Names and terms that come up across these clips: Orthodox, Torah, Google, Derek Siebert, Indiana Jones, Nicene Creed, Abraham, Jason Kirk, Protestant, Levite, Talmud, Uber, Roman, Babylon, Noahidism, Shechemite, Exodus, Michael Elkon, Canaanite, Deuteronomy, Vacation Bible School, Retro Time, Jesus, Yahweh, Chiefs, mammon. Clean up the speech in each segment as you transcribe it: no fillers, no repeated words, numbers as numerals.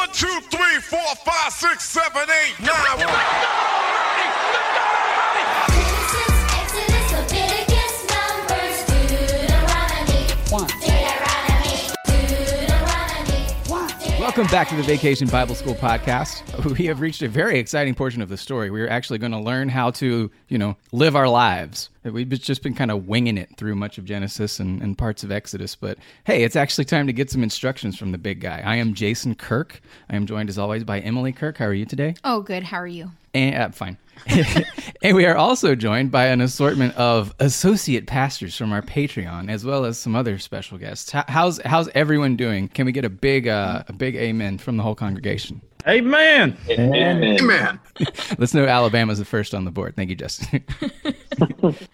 1, 2, 3, 4, 5, 6, 7, 8, 9, 1. Exodus, Leviticus, Numbers, Deuteronomy. Welcome back to the Vacation Bible School podcast. We have reached a very exciting portion of the story. We're actually going to learn how to, live our lives. We've just been kind of winging it through much of Genesis and parts of Exodus, but hey, it's actually time to get some instructions from the big guy. I am Jason Kirk. I am joined as always by Emily Kirk. How are you today? Oh, good. How are you? And, fine. And we are also joined by an assortment of associate pastors from our Patreon, as well as some other special guests. How's everyone doing? Can we get a big amen from the whole congregation? Amen. Amen. Amen. Let's know Alabama's the first on the board. Thank you, Justin.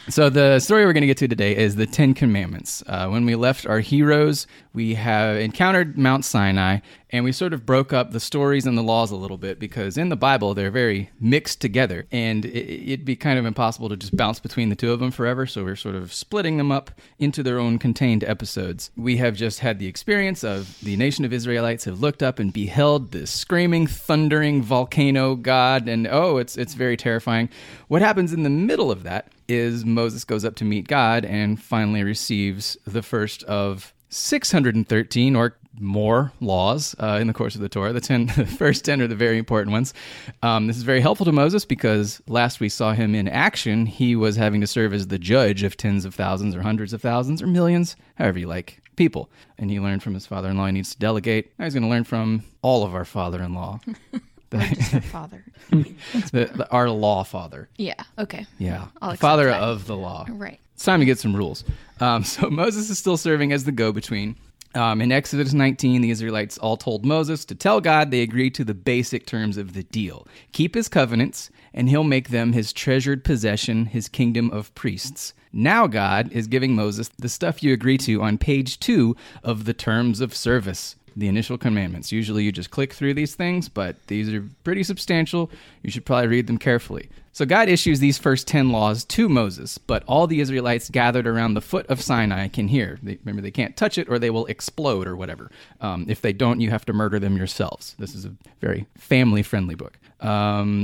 So the story we're going to get to today is the Ten Commandments. When we left our heroes, we have encountered Mount Sinai, and we sort of broke up the stories and the laws a little bit because in the Bible, they're very mixed together, and it'd be kind of impossible to just bounce between the two of them forever, so we're sort of splitting them up into their own contained episodes. We have just had the experience of the nation of Israelites have looked up and beheld this screaming, thundering volcano god, and it's very terrifying. What happens in the middle of that is Moses goes up to meet God and finally receives the first of 613 or more laws in the course of the Torah. The first 10 are the very important ones. This is very helpful to Moses because last we saw him in action, he was having to serve as the judge of tens of thousands or hundreds of thousands or millions, however you like, people. And he learned from his father-in-law he needs to delegate. Now he's going to learn from all of our father-in-law. Father. Our law father. Yeah, okay. Yeah, father that. Of the law. Right. It's time to get some rules. So Moses is still serving as the go-between. In Exodus 19, the Israelites all told Moses to tell God they agreed to the basic terms of the deal. Keep his covenants, and he'll make them his treasured possession, his kingdom of priests. Now God is giving Moses the stuff you agree to on page 2 of the terms of service. The initial commandments. Usually you just click through these things, but these are pretty substantial. You should probably read them carefully. So God issues these first 10 laws to Moses, but all the Israelites gathered around the foot of Sinai can hear. Remember, they can't touch it or they will explode or whatever. If they don't, you have to murder them yourselves. This is a very family-friendly book.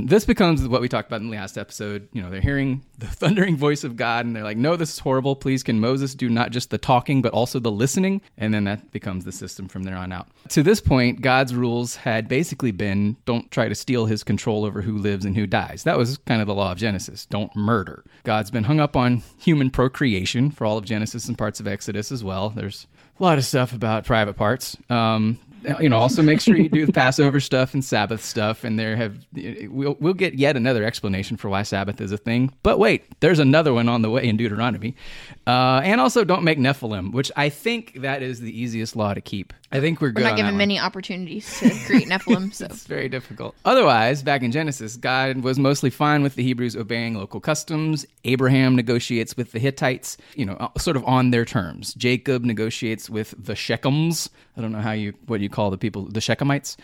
This becomes what we talked about in the last episode. They're hearing the thundering voice of God, and they're like, no, this is horrible. Please, can Moses do not just the talking, but also the listening? And then that becomes the system from there on out. To this point, God's rules had basically been, don't try to steal his control over who lives and who dies. That was kind of the law of Genesis. Don't murder. God's been hung up on human procreation for all of Genesis and parts of Exodus as well. There's a lot of stuff about private parts. Also make sure you do the Passover stuff and Sabbath stuff. And we'll get yet another explanation for why Sabbath is a thing. But wait, there's another one on the way in Deuteronomy. And also don't make Nephilim, which I think that is the easiest law to keep. I think we're good. We're not given many opportunities to create Nephilim. So. It's very difficult. Otherwise, back in Genesis, God was mostly fine with the Hebrews obeying local customs. Abraham negotiates with the Hittites, sort of on their terms. Jacob negotiates with the Shechems. I don't know what you call the people, the Shechemites.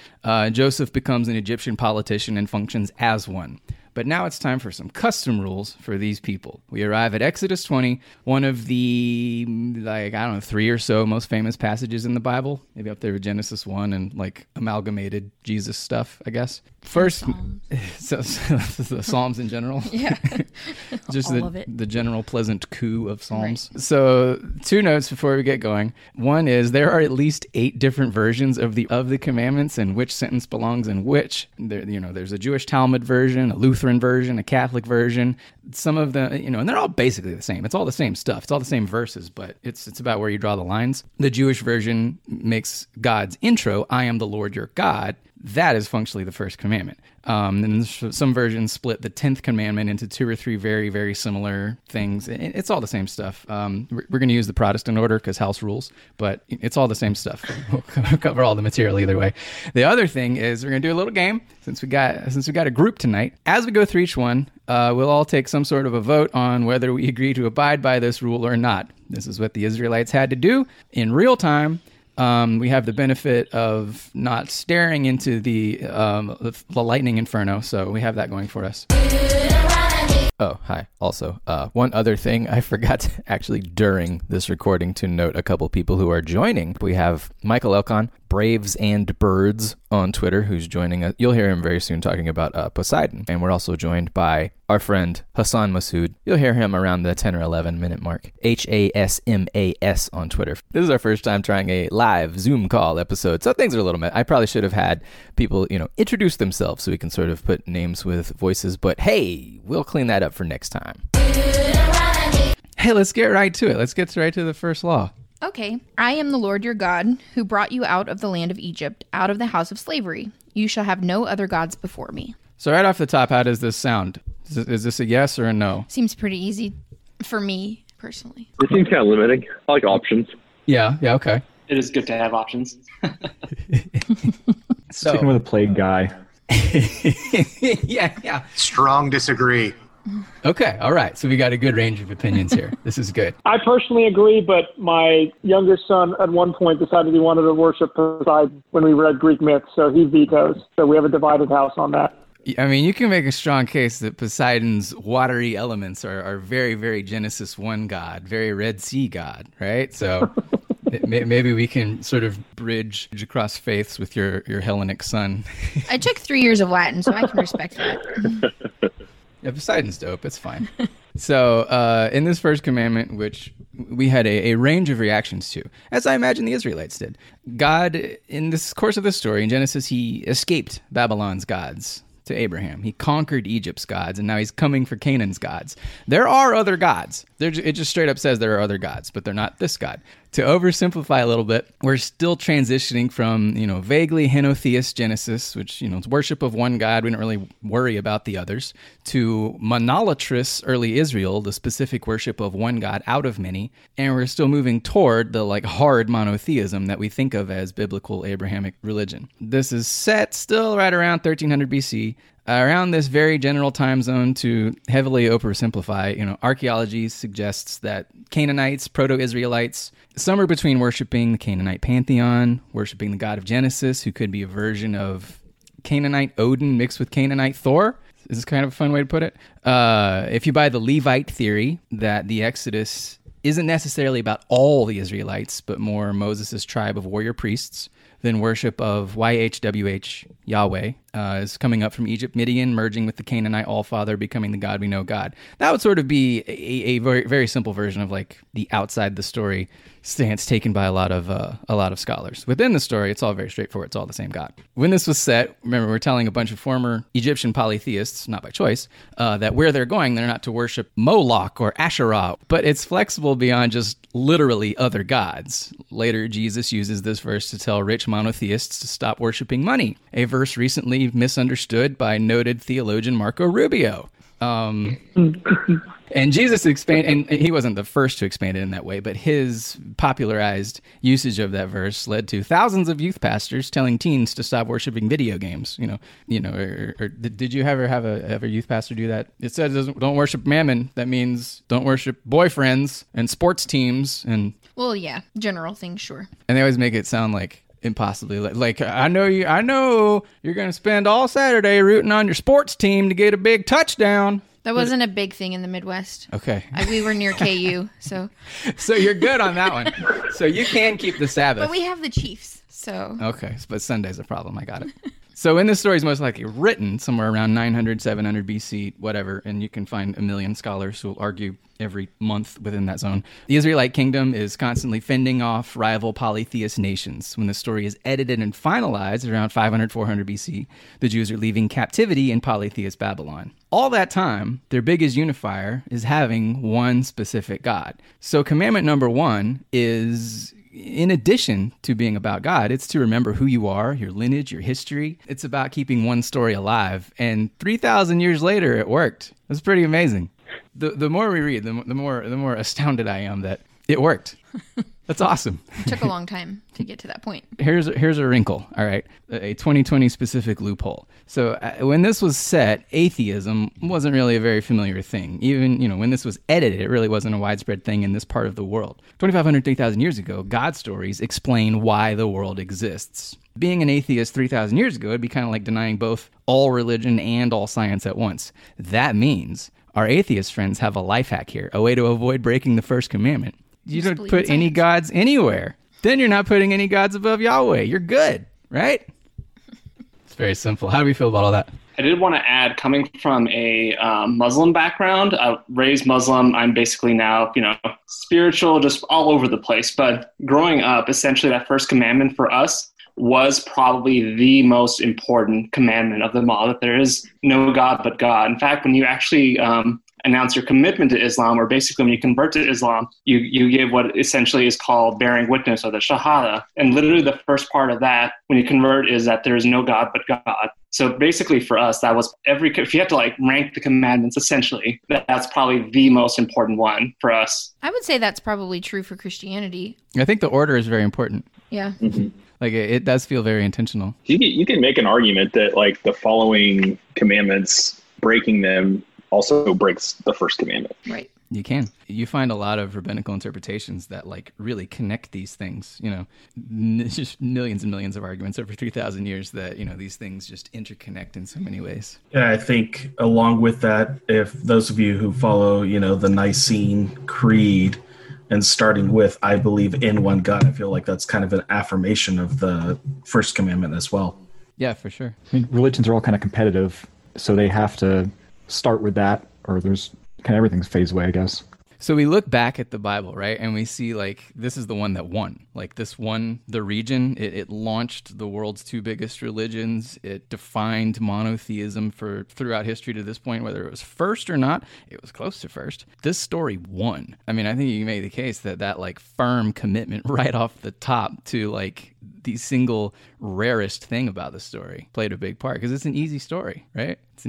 Joseph becomes an Egyptian politician and functions as one. But now it's time for some custom rules for these people. We arrive at Exodus 20, one of the, 3 or so most famous passages in the Bible. Maybe up there with Genesis 1 and, amalgamated Jesus stuff, I guess. First, so the Psalms in general. Yeah. Just the general pleasant coup of Psalms. Right. So, 2 notes before we get going. One is there are at least 8 different versions of the commandments and which sentence belongs in which. There's a Jewish Talmud version, a Lutheran version, a Catholic version. Some of them, and they're all basically the same. It's all the same stuff. It's all the same verses, but it's about where you draw the lines. The Jewish version makes God's intro, I am the Lord your God. That is functionally the first commandment. And some versions split the 10th commandment into 2 or 3 very, very similar things. It's all the same stuff. We're going to use the Protestant order because house rules, but it's all the same stuff. We'll cover all the material either way. The other thing is we're going to do a little game since we got a group tonight. As we go through each one, we'll all take some sort of a vote on whether we agree to abide by this rule or not. This is what the Israelites had to do in real time. We have the benefit of not staring into the lightning inferno, so we have that going for us. Oh, hi. Also, one other thing I forgot actually during this recording to note a couple people who are joining. We have Michael Elkon, Braves and Birds on Twitter, who's joining us. You'll hear him very soon talking about Poseidon. And we're also joined by our friend Hassan Masood. You'll hear him around the 10 or 11 minute mark. HASMAS on Twitter. This is our first time trying a live Zoom call episode, so things are a little I probably should have had people, introduce themselves so we can sort of put names with voices. But hey, we'll clean that up for next time. Hey, let's get right to it. Let's get right to the first law. Okay. I am the Lord your God, who brought you out of the land of Egypt, out of the house of slavery. You shall have no other gods before me. So right off the top, how does this sound? Is this a yes or a no? Seems pretty easy for me, personally. It seems kind of limiting. I like options. Yeah, okay. It is good to have options. Sticking with a plague guy. Yeah. Strong disagree. Okay, all right. So we got a good range of opinions here. This is good. I personally agree, but my younger son at one point decided he wanted to worship Poseidon when we read Greek myths, so he vetoes. So we have a divided house on that. I mean, you can make a strong case that Poseidon's watery elements are very, very Genesis 1 God, very Red Sea God, right? So maybe we can sort of bridge across faiths with your Hellenic son. I took 3 years of Latin, so I can respect that. Yeah, Poseidon's dope. It's fine. So in this first commandment, which we had a range of reactions to, as I imagine the Israelites did, God, in this course of this story, in Genesis, he escaped Babylon's gods to Abraham. He conquered Egypt's gods, and now he's coming for Canaan's gods. There are other gods. It just straight up says there are other gods, but they're not this God. To oversimplify a little bit, we're still transitioning from, vaguely henotheist Genesis, which, it's worship of one God, we don't really worry about the others, to monolatrous early Israel, the specific worship of one God out of many, and we're still moving toward the hard monotheism that we think of as biblical Abrahamic religion. This is set still right around 1300 BC, around this very general time zone. To heavily oversimplify, archaeology suggests that Canaanites, proto-Israelites, somewhere between worshiping the Canaanite pantheon, worshiping the god of Genesis, who could be a version of Canaanite Odin mixed with Canaanite Thor. This is kind of a fun way to put it. If you buy the Levite theory that the Exodus isn't necessarily about all the Israelites, but more Moses' tribe of warrior priests, then worship of YHWH, Yahweh, is coming up from Egypt, Midian, merging with the Canaanite Allfather, becoming the God we know God. That would sort of be a very, very simple version of the outside the story stance taken by a lot of scholars. Within the story, it's all very straightforward. It's all the same God. When this was set, remember, we're telling a bunch of former Egyptian polytheists, not by choice, that where they're going, they're not to worship Moloch or Asherah, but it's flexible beyond just literally other gods. Later, Jesus uses this verse to tell rich monotheists to stop worshiping money, a verse recently misunderstood by noted theologian Marco Rubio. And Jesus expanded, and he wasn't the first to expand it in that way, but his popularized usage of that verse led to thousands of youth pastors telling teens to stop worshiping video games. Or did you ever have a youth pastor do that? It says don't worship mammon. That means don't worship boyfriends and sports teams and. Well, yeah, general things, sure. And they always make it sound like. Impossibly. I know you're going to spend all Saturday rooting on your sports team to get a big touchdown. That wasn't a big thing in the Midwest. Okay. We were near KU, so. So you're good on that one. So you can keep the Sabbath. But we have the Chiefs, so. Okay, but Sunday's a problem. I got it. So in this story is most likely written somewhere around 900, 700 BC, whatever, and you can find a million scholars who will argue every month within that zone. The Israelite kingdom is constantly fending off rival polytheist nations. When the story is edited and finalized around 500, 400 BC, the Jews are leaving captivity in polytheist Babylon. All that time, their biggest unifier is having one specific God. So commandment number one is, in addition to being about God, it's to remember who you are, your lineage, your history. It's about keeping one story alive. And 3,000 years later, it worked. That's pretty amazing. The more we read, the more astounded I am that it worked. That's awesome. It took a long time to get to that point. Here's a wrinkle, all right, a 2020 specific loophole. So when this was set, atheism wasn't really a very familiar thing. Even, when this was edited, it really wasn't a widespread thing in this part of the world. 2,500, 3,000 years ago, God stories explain why the world exists. Being an atheist 3,000 years ago would be kind of like denying both all religion and all science at once. That means our atheist friends have a life hack here, a way to avoid breaking the first commandment. You don't put any gods anywhere. then you're not putting any gods above Yahweh. You're good, right? It's very simple. How do we feel about all that? I did want to add, coming from a Muslim background, raised Muslim, I'm basically now, spiritual, just all over the place. But growing up, essentially that first commandment for us was probably the most important commandment of them all, that there is no God but God. In fact, when you actually announce your commitment to Islam, or basically when you convert to Islam, you give what essentially is called bearing witness, or the Shahada. And literally the first part of that, when you convert, is that there is no God but God. So basically for us, that was if you have to rank the commandments, essentially, that's probably the most important one for us. I would say that's probably true for Christianity. I think the order is very important. Yeah. Mm-hmm. It does feel very intentional. You can make an argument that the following commandments, breaking them also breaks the first commandment. Right. You can. You find a lot of rabbinical interpretations that really connect these things. Just millions and millions of arguments over 3,000 years that, these things just interconnect in so many ways. Yeah, I think along with that, if those of you who follow, the Nicene Creed, and starting with, I believe in one God, I feel like that's kind of an affirmation of the first commandment as well. Yeah, for sure. I mean, religions are all kind of competitive, so they have to start with that, or there's kind of everything's phased away, I guess. So we look back at the Bible, right? And we see, this is the one that won. This won the region. It launched the world's two biggest religions. It defined monotheism throughout history to this point, whether it was first or not. It was close to first. This story won. I mean, I think you can make the case that firm commitment right off the top to, the single rarest thing about the story played a big part, because it's an easy story, right? It's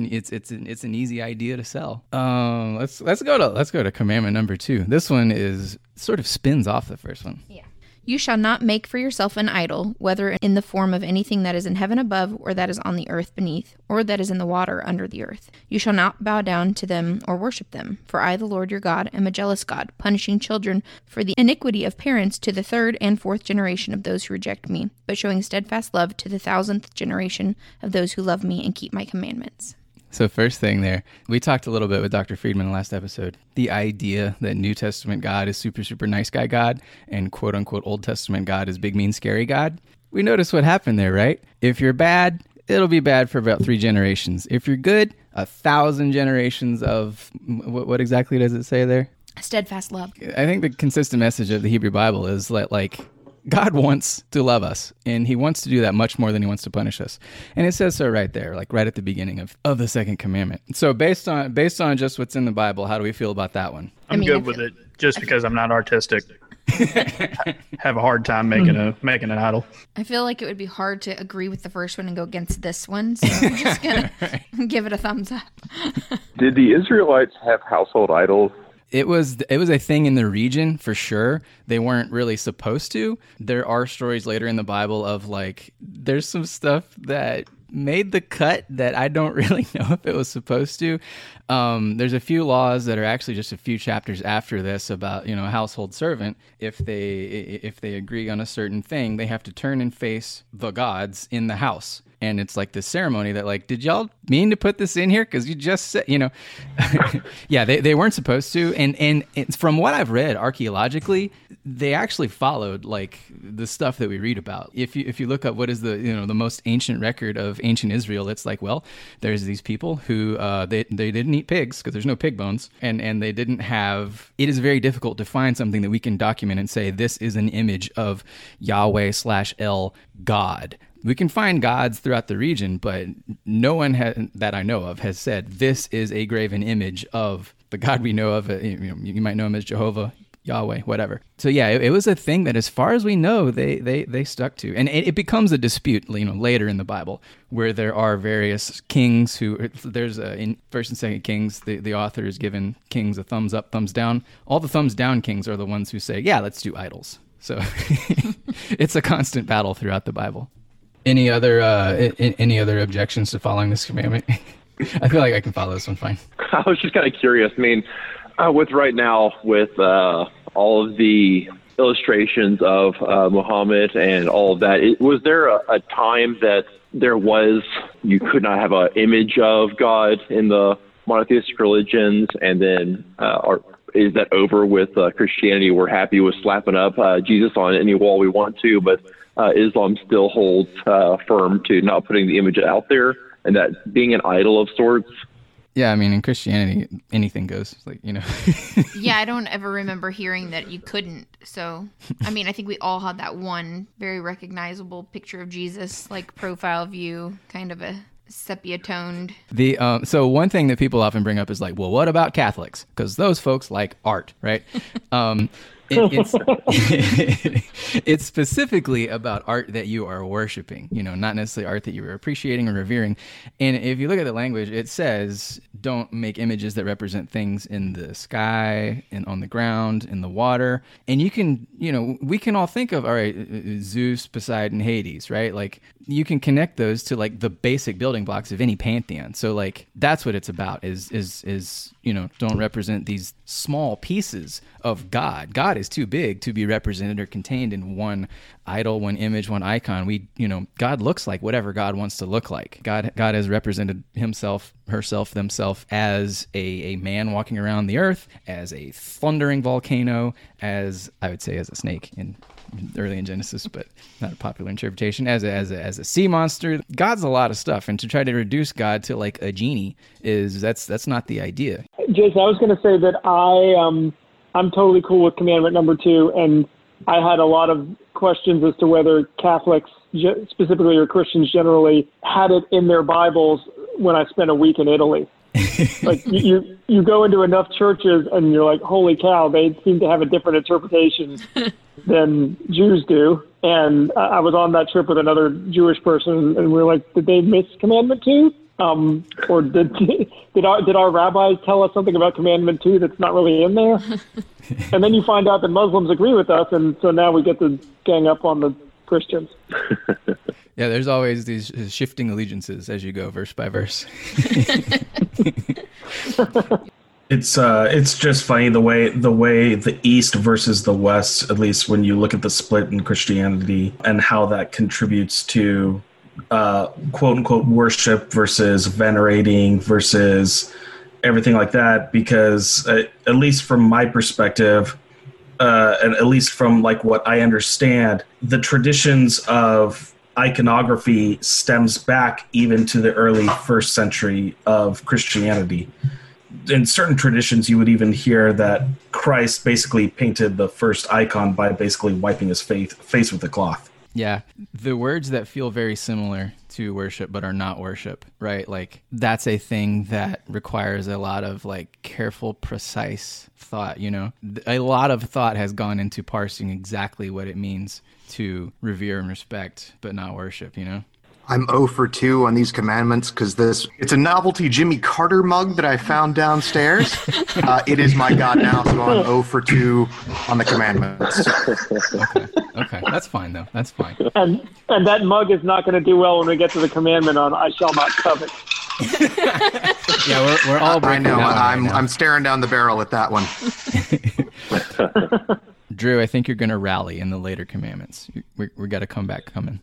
an easy idea to sell. Let's go to commandment number 2. This one is sort of spins off the first one. Yeah. You shall not make for yourself an idol, whether in the form of anything that is in heaven above, or that is on the earth beneath, or that is in the water under the earth. You shall not bow down to them or worship them. For I, the Lord your God, am a jealous God, punishing children for the iniquity of parents to the third and fourth generation of those who reject me, but showing steadfast love to the 1,000th generation of those who love me and keep my commandments. So first thing there, we talked a little bit with Dr. Friedman last episode, the idea that New Testament God is super, super nice guy God, and quote unquote Old Testament God is big, mean, scary God. We noticed what happened there, right? If you're bad, it'll be bad for about 3 generations. If you're good, 1,000 generations of, what exactly does it say there? Steadfast love. I think the consistent message of the Hebrew Bible is that God wants to love us, and he wants to do that much more than he wants to punish us. And it says so right there, right at the beginning of the second commandment. So based on just what's in the Bible, how do we feel about that one? I'm good with it because I'm not artistic. I have a hard time making an idol. I feel like it would be hard to agree with the first one and go against this one, so I'm just going to give it a thumbs up. Did the Israelites have household idols? It was a thing in the region, for sure. They weren't really supposed to. There are stories later in the Bible of, there's some stuff that made the cut that I don't really know if it was supposed to. There's a few laws that are actually just a few chapters after this about, a household servant. If they agree on a certain thing, they have to turn and face the gods in the house. And it's this ceremony that did y'all mean to put this in here? Because you just said, yeah, they weren't supposed to. And it's, from what I've read archaeologically, they actually followed the stuff that we read about. If you look up what is the the most ancient record of ancient Israel, it's there's these people who they didn't eat pigs because there's no pig bones, and they didn't have. It is very difficult to find something that we can document and say this is an image of Yahweh /El God. We can find gods throughout the region, but no one that I know of has said this is a graven image of the God we know of. You might know him as Jehovah, Yahweh, whatever. So yeah, it was a thing that, as far as we know, they stuck to, and it becomes a dispute, later in the Bible, where there are various kings who in 1st and 2nd Kings, the author is giving kings a thumbs up, thumbs down. All the thumbs down kings are the ones who say, yeah, let's do idols. So it's a constant battle throughout the Bible. Any other objections to following this commandment? I feel like I can follow this one fine. I was just kind of curious. I mean, with all of the illustrations of Muhammad and all of that, was there a time that you could not have an image of God in the monotheistic religions, and then is that over with Christianity? We're happy with slapping up Jesus on any wall we want to, but Islam still holds firm to not putting the image out there and that being an idol of sorts. Yeah, I mean, in Christianity, anything goes, like, you know. Yeah, I don't ever remember hearing that you couldn't. So, I mean, I think we all had that one very recognizable picture of Jesus, like profile view, kind of a sepia toned. The so one thing that people often bring up is like, well, what about Catholics? Because those folks like art, right? It's specifically about art that you are worshiping, you know, not necessarily art that you are appreciating or revering. And if you look at the language, it says, don't make images that represent things in the sky and on the ground, in the water. And you can, you know, we can all think of, all right, Zeus, Poseidon, Hades, right? Like, you can connect those to like the basic building blocks of any pantheon. So like, that's what it's about is, you know, don't represent these small pieces of God. God is too big to be represented or contained in one idol, one image, one icon. We, you know, God looks like whatever God wants to look like. God has represented himself, herself, themself as a man walking around the earth, as a thundering volcano, as I would say as a snake in early in Genesis, but not a popular interpretation, as a sea monster. God's a lot of stuff, and to try to reduce God to like a genie is that's not the idea. Jason, I was going to say that I'm totally cool with commandment number 2, and I had a lot of questions as to whether Catholics specifically or Christians generally had it in their Bibles when I spent a week in Italy. Like you go into enough churches and you're like, holy cow, they seem to have a different interpretation than Jews do. And I was on that trip with another Jewish person, and we were like, did they miss commandment 2? Or did our rabbis tell us something about commandment 2 that's not really in there? And then you find out that Muslims agree with us, and so now we get to gang up on the Christians. Yeah, there's always these shifting allegiances as you go verse by verse. It's just funny the way the East versus the West, at least when you look at the split in Christianity and how that contributes to quote unquote worship versus venerating versus everything like that, because at least from my perspective, and at least from like what I understand, the traditions of iconography stems back even to the early first century of Christianity. In certain traditions, you would even hear that Christ basically painted the first icon by basically wiping his face with a cloth. Yeah. The words that feel very similar to worship but are not worship, right? Like, that's a thing that requires a lot of like careful, precise thought, you know? A lot of thought has gone into parsing exactly what it means to revere and respect but not worship, you know? I'm 0 for 2 on these commandments because it's a novelty Jimmy Carter mug that I found downstairs. It is my God now, so I'm 0 for 2 on the commandments. Okay, that's fine, though. That's fine. And that mug is not going to do well when we get to the commandment on I shall not covet. Yeah, we're all breaking down. I know, I'm staring down the barrel at that one. Drew, I think you're going to rally in the later commandments. We got to come back coming.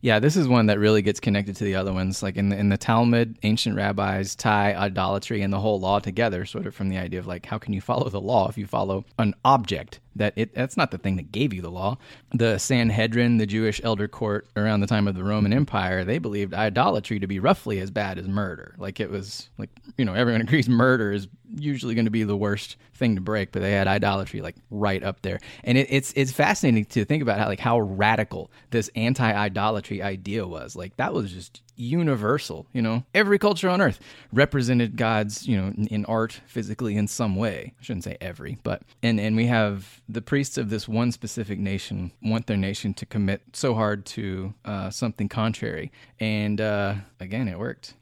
Yeah, this is one that really gets connected to the other ones, like in the Talmud, ancient rabbis tie idolatry and the whole law together, sort of from the idea of like, how can you follow the law if you follow an object? That's not the thing that gave you the law. The Sanhedrin, the Jewish elder court around the time of the Roman Empire, they believed idolatry to be roughly as bad as murder. Like, it was like, you know, everyone agrees murder is usually going to be the worst thing to break, but they had idolatry like right up there. And it's fascinating to think about how radical this anti-idolatry idea was. Like, that was just universal, you know. Every culture on earth represented gods, you know, in art, physically, in some way. I shouldn't say every, but and we have the priests of this one specific nation want their nation to commit so hard to something contrary, and again, it worked.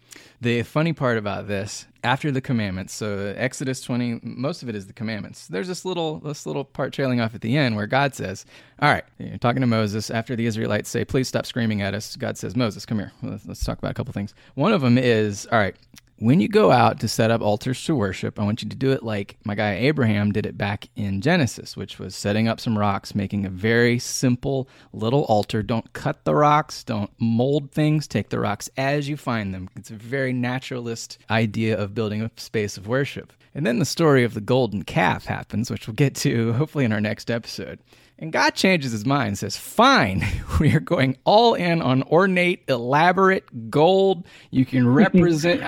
The funny part about this, after the commandments, so Exodus 20, most of it is the commandments. There's this little part trailing off at the end where God says, all right, you're talking to Moses after the Israelites say, please stop screaming at us. God says, Moses, come here. Let's talk about a couple things. One of them is, all right, when you go out to set up altars to worship, I want you to do it like my guy Abraham did it back in Genesis, which was setting up some rocks, making a very simple little altar. Don't cut the rocks. Don't mold things. Take the rocks as you find them. It's a very naturalist idea of building a space of worship. And then the story of the golden calf happens, which we'll get to hopefully in our next episode. And God changes his mind and says, fine, we are going all in on ornate, elaborate gold. You can represent,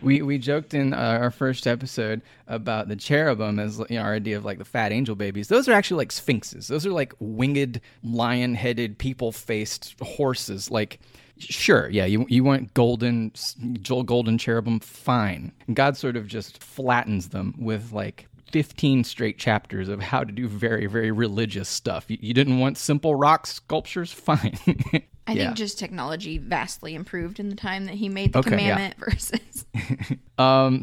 we joked in our first episode about the cherubim as, you know, our idea of like the fat angel babies. Those are actually like sphinxes. Those are like winged, lion-headed, people-faced horses. Like, sure, yeah, you want golden cherubim, fine. And God sort of just flattens them with like 15 straight chapters of how to do very, very religious stuff. You didn't want simple rock sculptures? Fine. I think just technology vastly improved in the time that he made the commandment versus...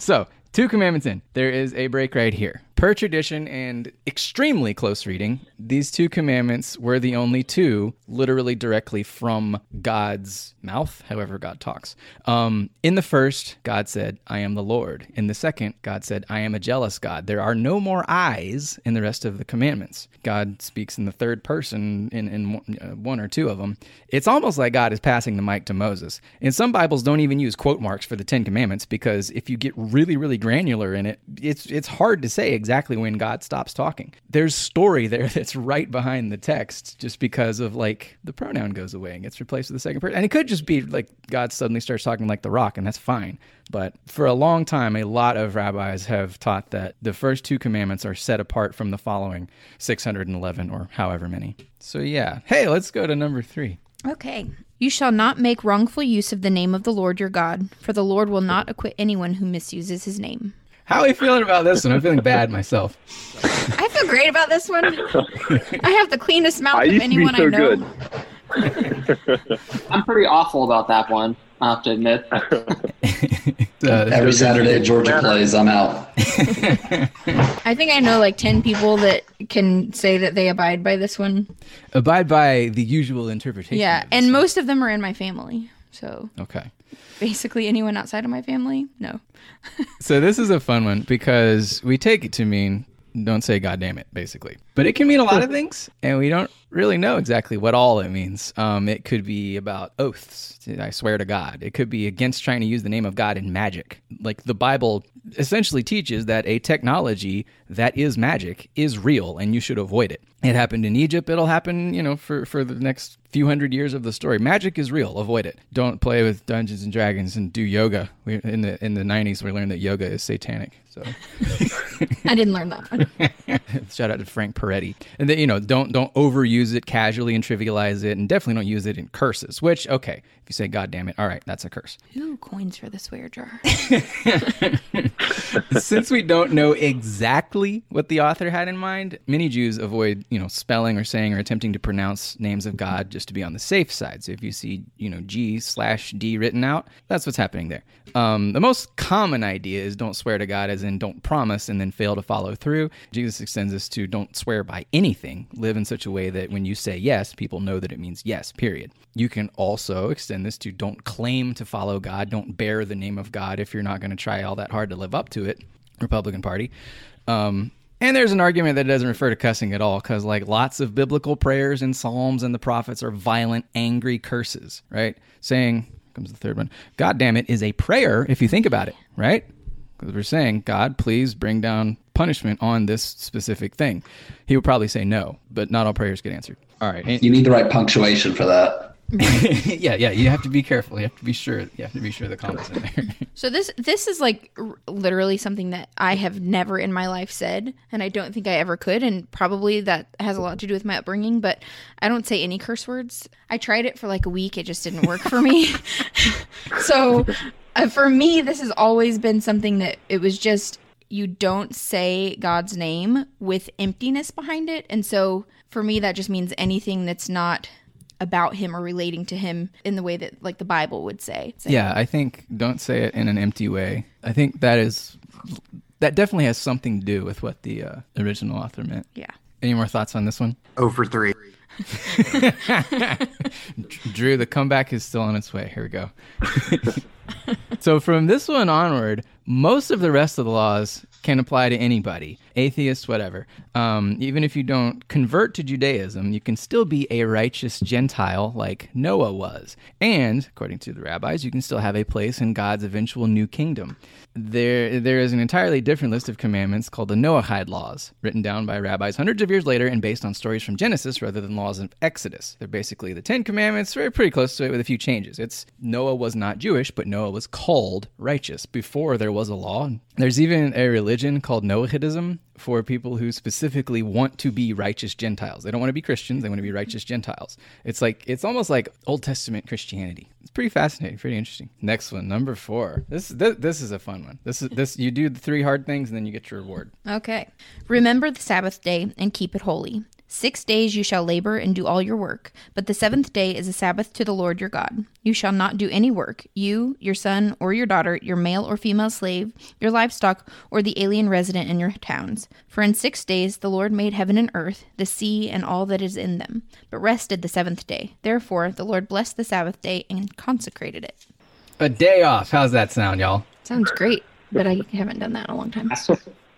So, 2 commandments in. There is a break right here. Per tradition and extremely close reading, these 2 commandments were the only 2 literally directly from God's mouth, however God talks. In the first, God said, I am the Lord. In the second, God said, I am a jealous God. There are no more I's in the rest of the commandments. God speaks in the third person in one or 2 of them. It's almost like God is passing the mic to Moses. And some Bibles don't even use quote marks for the 10 commandments because if you get really, really granular in it, it's hard to say exactly when God stops talking. There's story there that's right behind the text just because of like the pronoun goes away and gets replaced with the second person. And it could just be like God suddenly starts talking like the rock, and that's fine. But for a long time, a lot of rabbis have taught that the first 2 commandments are set apart from the following 611 or however many. So yeah. Hey, let's go to number 3. Okay. You shall not make wrongful use of the name of the Lord your God, for the Lord will not acquit anyone who misuses his name. How are you feeling about this one? I'm feeling bad myself. I feel great about this one. I have the cleanest mouth of anyone I know. Good. I'm pretty awful about that one, I have to admit. Every Saturday Georgia plays, I'm out. I think I know like 10 people that can say that they abide by this one. Abide by the usual interpretation. Yeah, and most of them are in my family, so... Okay. Basically anyone outside of my family? No. So this is a fun one because we take it to mean don't say God damn it, basically. But it can mean a lot of things, and we don't really know exactly what all it means. It could be about oaths. I swear to God. It could be against trying to use the name of God in magic. Like the Bible essentially teaches that a technology that is magic is real, and you should avoid it. It happened in Egypt. It'll happen, you know, for the next few hundred years of the story. Magic is real. Avoid it. Don't play with Dungeons and Dragons and do yoga. In the 90s, we learned that yoga is satanic. So I didn't learn that one. Shout out to Frank Peretti. And then, you know, don't overuse it casually and trivialize it, and definitely don't use it in curses. Which, okay, if you say God damn it, all right, that's a curse. Who coins for this weird jar? Since we don't know exactly what the author had in mind, many Jews avoid, you know, spelling or saying or attempting to pronounce names of God just to be on the safe side. So if you see, you know, G/D written out, that's what's happening there. The most common idea is don't swear to God as in don't promise and then fail to follow through. Jesus extends this to don't swear by anything. Live in such a way that when you say yes, people know that it means yes, period. You can also extend this to don't claim to follow God. Don't bear the name of God if you're not going to try all that hard to live up to it. Republican Party. And there's an argument that it doesn't refer to cussing at all because, like, lots of biblical prayers and psalms and the prophets are violent, angry curses, right? Saying, comes the third one, God damn it is a prayer if you think about it, right? Because we're saying, God, please bring down punishment on this specific thing. He would probably say no, but not all prayers get answered. All right. You need the right punctuation for that. Yeah, you have to be careful. You have to be sure the comma's in there. So this is like literally something that I have never in my life said, and I don't think I ever could, and probably that has a lot to do with my upbringing, but I don't say any curse words. I tried it for like a week. It just didn't work for me. So for me, this has always been something that it was just you don't say God's name with emptiness behind it. And so for me, that just means anything that's not about him or relating to him in the way that like the Bible would say. Yeah, I think don't say it in an empty way. I think that definitely has something to do with what the original author meant. Yeah. Any more thoughts on this one? 0 for 3. Drew, the comeback is still on its way. Here we go. So from this one onward, most of the rest of the laws can apply to anybody, atheists, whatever. Even if you don't convert to Judaism, you can still be a righteous Gentile like Noah was. And, according to the rabbis, you can still have a place in God's eventual new kingdom. There is an entirely different list of commandments called the Noahide laws, written down by rabbis hundreds of years later and based on stories from Genesis rather than laws of Exodus. They're basically the Ten Commandments, very pretty close to it with a few changes. It's Noah was not Jewish, but Noah was called righteous before there was a law. There's even a religion called Noahidism for people who specifically want to be righteous Gentiles. They don't want to be Christians, they want to be righteous Gentiles. It's almost like Old Testament Christianity. It's pretty fascinating, pretty interesting. Next one, number 4. This is a fun one. This you do the 3 hard things and then you get your reward. Okay. Remember the Sabbath day and keep it holy. 6 days you shall labor and do all your work, but the 7th day is a Sabbath to the Lord your God. You shall not do any work, you, your son or your daughter, your male or female slave, your livestock, or the alien resident in your towns. For in 6 days the Lord made heaven and earth, the sea, and all that is in them, but rested the 7th day. Therefore the Lord blessed the Sabbath day and consecrated it. A day off. How's that sound, y'all? Sounds great, but I haven't done that in a long time.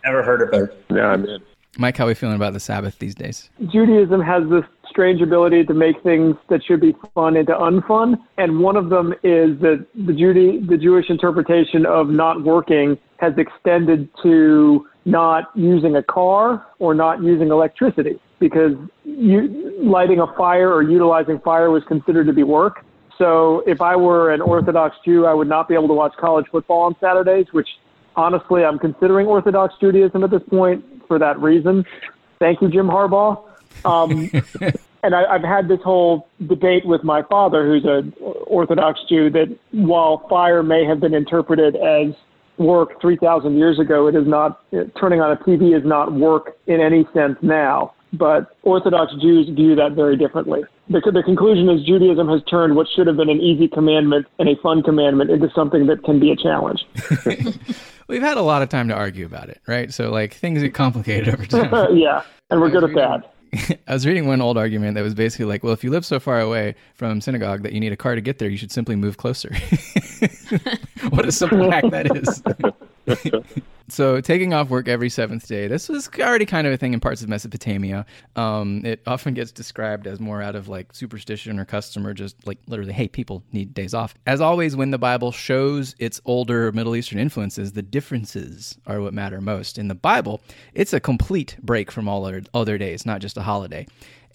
Never heard of it. Yeah, I did. Mike, how are we feeling about the Sabbath these days? Judaism has this strange ability to make things that should be fun into unfun, and one of them is that the Jewish interpretation of not working has extended to not using a car or not using electricity, because lighting a fire or utilizing fire was considered to be work. So if I were an Orthodox Jew, I would not be able to watch college football on Saturdays, which honestly I'm considering Orthodox Judaism at this point. For that reason. Thank you, Jim Harbaugh. And I've had this whole debate with my father, who's an Orthodox Jew, that while fire may have been interpreted as work 3,000 years ago, it is not. Turning on a TV is not work in any sense now. But Orthodox Jews view that very differently. The conclusion is Judaism has turned what should have been an easy commandment and a fun commandment into something that can be a challenge. We've had a lot of time to argue about it, right? So, like, things get complicated over time. Yeah, and we're good at that. I was reading one old argument that was basically like, well, if you live so far away from synagogue that you need a car to get there, you should simply move closer. What a simple hack that is. So taking off work every 7th day, this was already kind of a thing in parts of Mesopotamia. It often gets described as more out of like superstition or custom or just like literally, hey, people need days off. As always, when the Bible shows its older Middle Eastern influences, the differences are what matter most. In the Bible, it's a complete break from all other days, not just a holiday.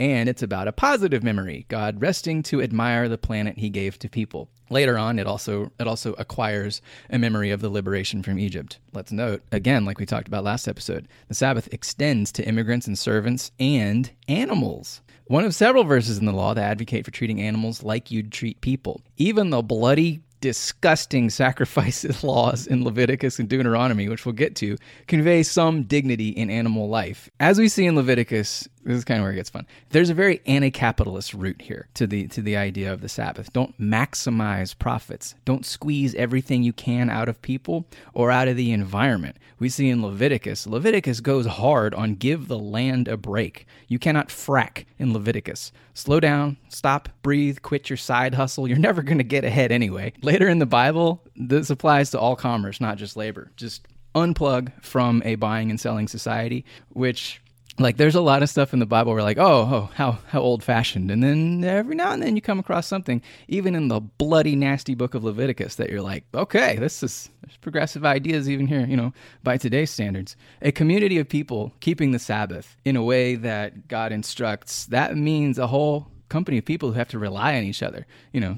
And it's about a positive memory, God resting to admire the planet he gave to people. Later on, it also acquires a memory of the liberation from Egypt. Let's note, again, like we talked about last episode, the Sabbath extends to immigrants and servants and animals. One of several verses in the law that advocate for treating animals like you'd treat people. Even the bloody, disgusting sacrifices laws in Leviticus and Deuteronomy, which we'll get to, convey some dignity in animal life. As we see in Leviticus, this is kind of where it gets fun. There's a very anti-capitalist root here to the idea of the Sabbath. Don't maximize profits. Don't squeeze everything you can out of people or out of the environment. We see in Leviticus, Leviticus goes hard on give the land a break. You cannot frack in Leviticus. Slow down, stop, breathe, quit your side hustle. You're never going to get ahead anyway. Later in the Bible, this applies to all commerce, not just labor. Just unplug from a buying and selling society, which... Like, there's a lot of stuff in the Bible where like, oh how old-fashioned. And then every now and then you come across something, even in the bloody, nasty book of Leviticus, that you're like, okay, there's progressive ideas even here, by today's standards. A community of people keeping the Sabbath in a way that God instructs, that means a whole company of people who have to rely on each other,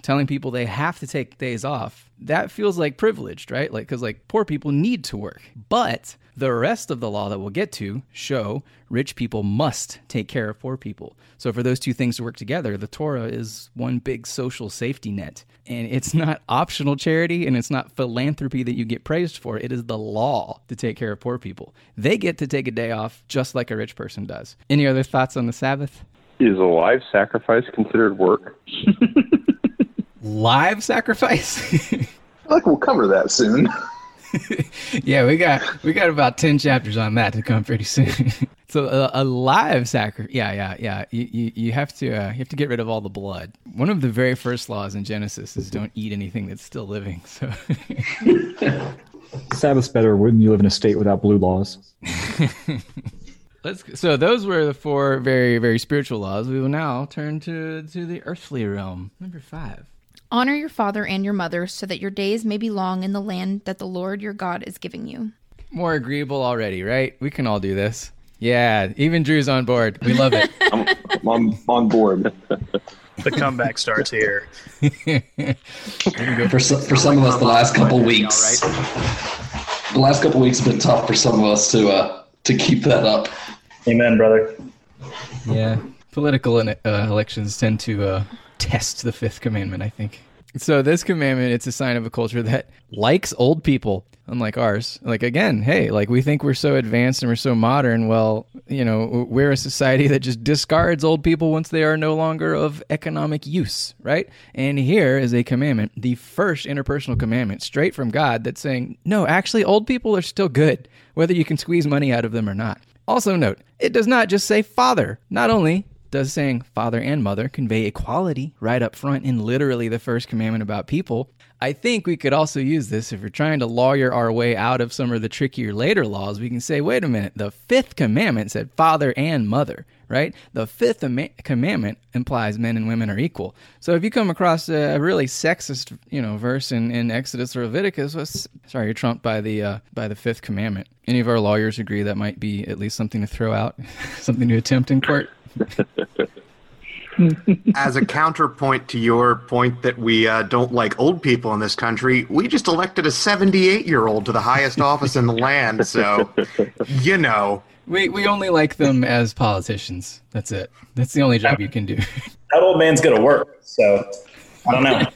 telling people they have to take days off. That feels like privileged, right? Like, because like poor people need to work. But the rest of the law that we'll get to show rich people must take care of poor people. So for those two things to work together, the Torah is one big social safety net. And it's not optional charity and it's not philanthropy that you get praised for. It is the law to take care of poor people. They get to take a day off just like a rich person does. Any other thoughts on the Sabbath? Is a live sacrifice considered work? Live sacrifice? I feel like we'll cover that soon. Yeah, we got about 10 chapters on that to come pretty soon. So a live sacrifice. Yeah. You have to get rid of all the blood. One of the very first laws in Genesis is don't eat anything that's still living. So Sabbath's better when you live in a state without blue laws. So those were the four very, very spiritual laws. We will now turn to the earthly realm. Number 5. Honor your father and your mother so that your days may be long in the land that the Lord your God is giving you. More agreeable already, right? We can all do this. Yeah, even Drew's on board. We love it. I'm on board. The comeback starts here. For some of us, the last couple weeks, have been tough for some of us to keep that up. Amen, brother. Yeah, political elections tend to test the fifth commandment, I think. So this commandment, it's a sign of a culture that likes old people, unlike ours. Like, again, hey, like we think we're so advanced and we're so modern. Well, you know, we're a society that just discards old people once they are no longer of economic use, right? And here is a commandment, the first interpersonal commandment straight from God that's saying, no, actually, old people are still good, whether you can squeeze money out of them or not. Also note, it does not just say father. Not only does saying father and mother convey equality right up front in literally the first commandment about people, I think we could also use this if we're trying to lawyer our way out of some of the trickier later laws. We can say, wait a minute, the fifth commandment said father and mother, right? The fifth commandment implies men and women are equal. So if you come across a really sexist, you know, verse in Exodus or Leviticus, sorry, you're trumped by the fifth commandment. Any of our lawyers agree that might be at least something to throw out, something to attempt in court? As a counterpoint to your point that we don't like old people in this country, we just elected a 78-year-old to the highest office in the land. So, you know, we only like them as politicians. That's it. That's the only job you can do. That old man's gonna work. So I don't know.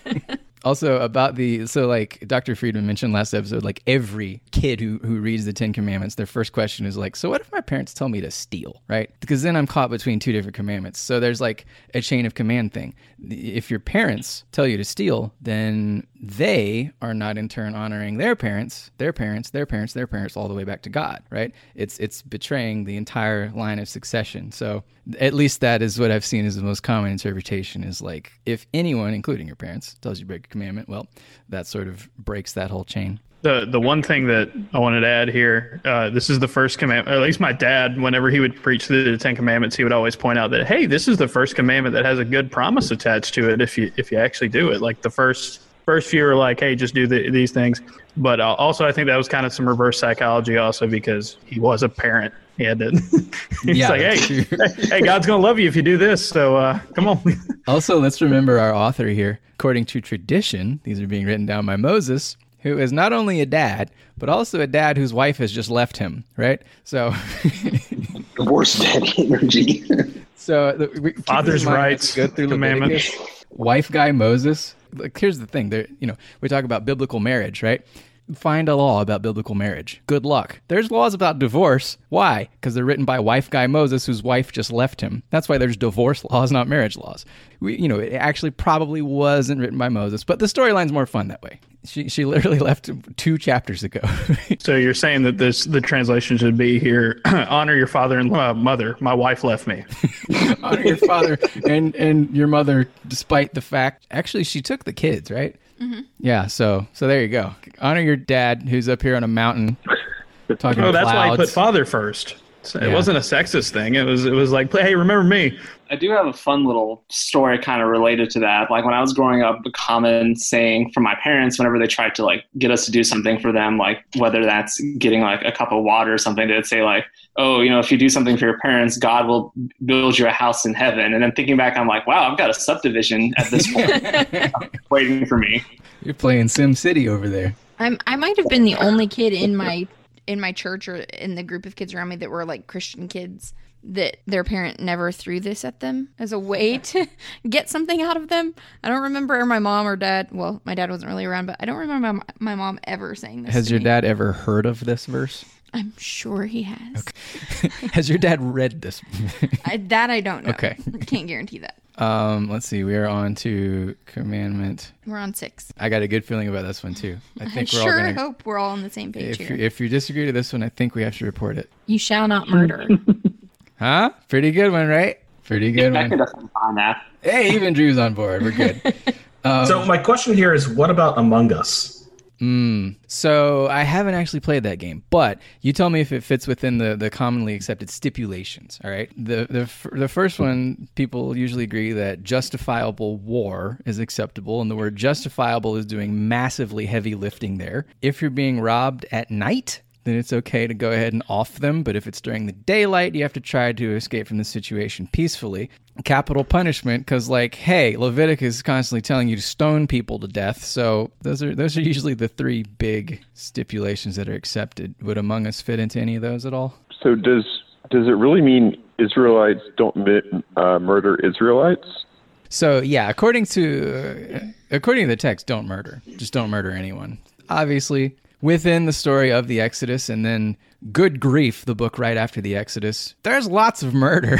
Also about like Dr. Friedman mentioned last episode, like every kid who reads the Ten Commandments, their first question is like, so what if my parents tell me to steal, right? Because then I'm caught between two different commandments. So there's like a chain of command thing. If your parents tell you to steal, then they are not in turn honoring their parents, all the way back to God, right? It's betraying the entire line of succession. So at least that is what I've seen as the most common interpretation is like, if anyone, including your parents, tells you to break commandment, well, that sort of breaks that whole chain. The one thing that I wanted to add here, this is the first commandment, or at least my dad, whenever he would preach the Ten Commandments, he would always point out that, hey, this is the first commandment that has a good promise attached to it if you actually do it. Like the first few are like, hey, just do these things. But also I think that was kind of some reverse psychology also because he was a parent. He had to. He's like, hey, God's going to love you if you do this. So come on. Also, let's remember our author here. According to tradition, these are being written down by Moses, who is not only a dad, but also a dad whose wife has just left him, right? So the worst dad energy. So father's rights, go through commandments. Wife guy Moses. Like, here's the thing. There, you know, we talk about biblical marriage, right? Find a law about biblical marriage. Good luck. There's laws about divorce. Why? Because they're written by wife guy Moses, whose wife just left him. That's why there's divorce laws, not marriage laws. It actually probably wasn't written by Moses, but the storyline's more fun that way. She literally left 2 chapters ago. So you're saying that the translation should be here, honor your father and mother. My wife left me. Honor your father and your mother, despite the fact, actually, she took the kids, right? Mm-hmm. Yeah, so there you go. Honor your dad who's up here on a mountain talking to clouds. Oh, that's why I put father first. So yeah. It wasn't a sexist thing. It was like, hey, remember me. I do have a fun little story kind of related to that. Like when I was growing up, a common saying from my parents whenever they tried to like get us to do something for them, like whether that's getting like a cup of water or something, they'd say like, oh, you know, if you do something for your parents, God will build you a house in heaven. And then thinking back, I'm like, wow, I've got a subdivision at this point waiting for me. You're playing Sim City over there. I might have been the only kid in my church or in the group of kids around me that were like Christian kids that their parent never threw this at them as a way to get something out of them. I don't remember my mom or dad. Well, my dad wasn't really around, but I don't remember my mom ever saying this. Has your dad ever heard of this verse? I'm sure he has. Okay. Has your dad read this? That I don't know. Okay. Can't guarantee that. Let's see. We are on to commandment. We're on 6. I got a good feeling about this one too. I think hope we're all on the same page here. If you disagree to this one, I think we have to report it. You shall not murder. Huh? Pretty good one, right? Pretty good one. Becca doesn't find that. Hey, even Drew's on board. We're good. So my question here is, what about Among Us? So I haven't actually played that game, but you tell me if it fits within the commonly accepted stipulations, all right? The first one, people usually agree that justifiable war is acceptable, and the word justifiable is doing massively heavy lifting there. If you're being robbed at night, then it's okay to go ahead and off them. But if it's during the daylight, you have to try to escape from the situation peacefully. Capital punishment, because like, hey, Leviticus is constantly telling you to stone people to death. So those are usually the three big stipulations that are accepted. Would Among Us fit into any of those at all? So does it really mean Israelites don't murder Israelites? So yeah, according to the text, don't murder. Just don't murder anyone. Obviously, within the story of the Exodus, and then good grief, the book right after the Exodus, there's lots of murder,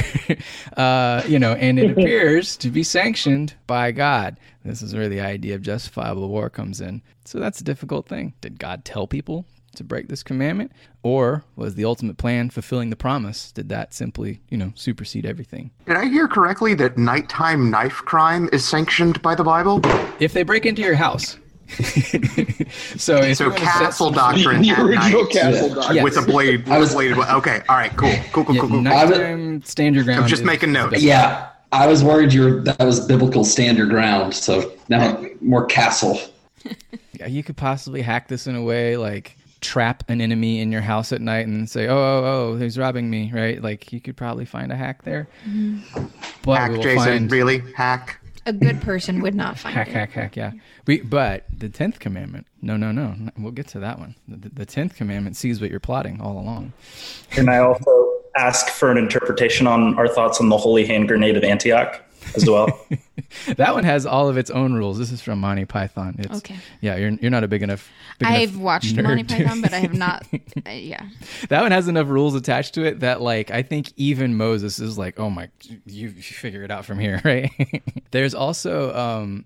and it appears to be sanctioned by God. This is where the idea of justifiable war comes in. So that's a difficult thing. Did God tell people to break this commandment? Or was the ultimate plan fulfilling the promise? Did that simply, supersede everything? Did I hear correctly that nighttime knife crime is sanctioned by the Bible? If they break into your house... so castle doctrine, the original castle doctrine with a blade. Okay, all right, cool. Nighttime, stand your ground. I'm just making notes. Yeah, I was worried that was biblical standard ground. So now more castle. Yeah, you could possibly hack this in a way like trap an enemy in your house at night and say, oh, he's robbing me, right? Like you could probably find a hack there. Mm-hmm. But hack, Jason, really hack. A good person would not find it. Heck, yeah. But the 10th commandment, no. We'll get to that one. The 10th commandment sees what you're plotting all along. Can I also ask for an interpretation on our thoughts on the holy hand grenade of Antioch as well? That one has all of its own rules. This is from Monty Python. Okay. Yeah, you're not a big enough I've watched nerd. Monty Python, but I have not. Yeah. That one has enough rules attached to it that, like, I think even Moses is like, oh my, you figure it out from here, right? There's also I'm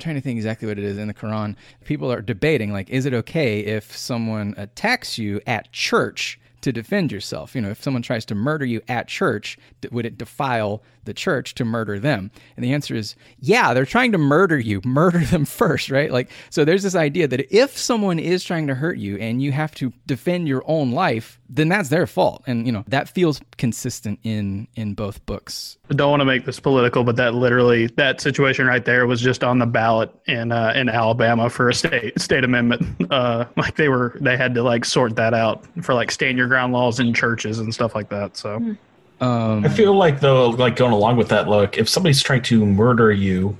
trying to think exactly what it is in the Quran. People are debating, like, is it okay if someone attacks you at church to defend yourself? If someone tries to murder you at church, would it defile the church to murder them? And the answer is, yeah, they're trying to murder you. Murder them first, right? Like, so there's this idea that if someone is trying to hurt you and you have to defend your own life, then that's their fault. And, that feels consistent in both books. I don't want to make this political, but that literally, that situation right there was just on the ballot in Alabama for a state amendment. Like they had to sort that out for stand your ground laws in churches and stuff like that. So I feel like though, going along with that, look, if somebody's trying to murder you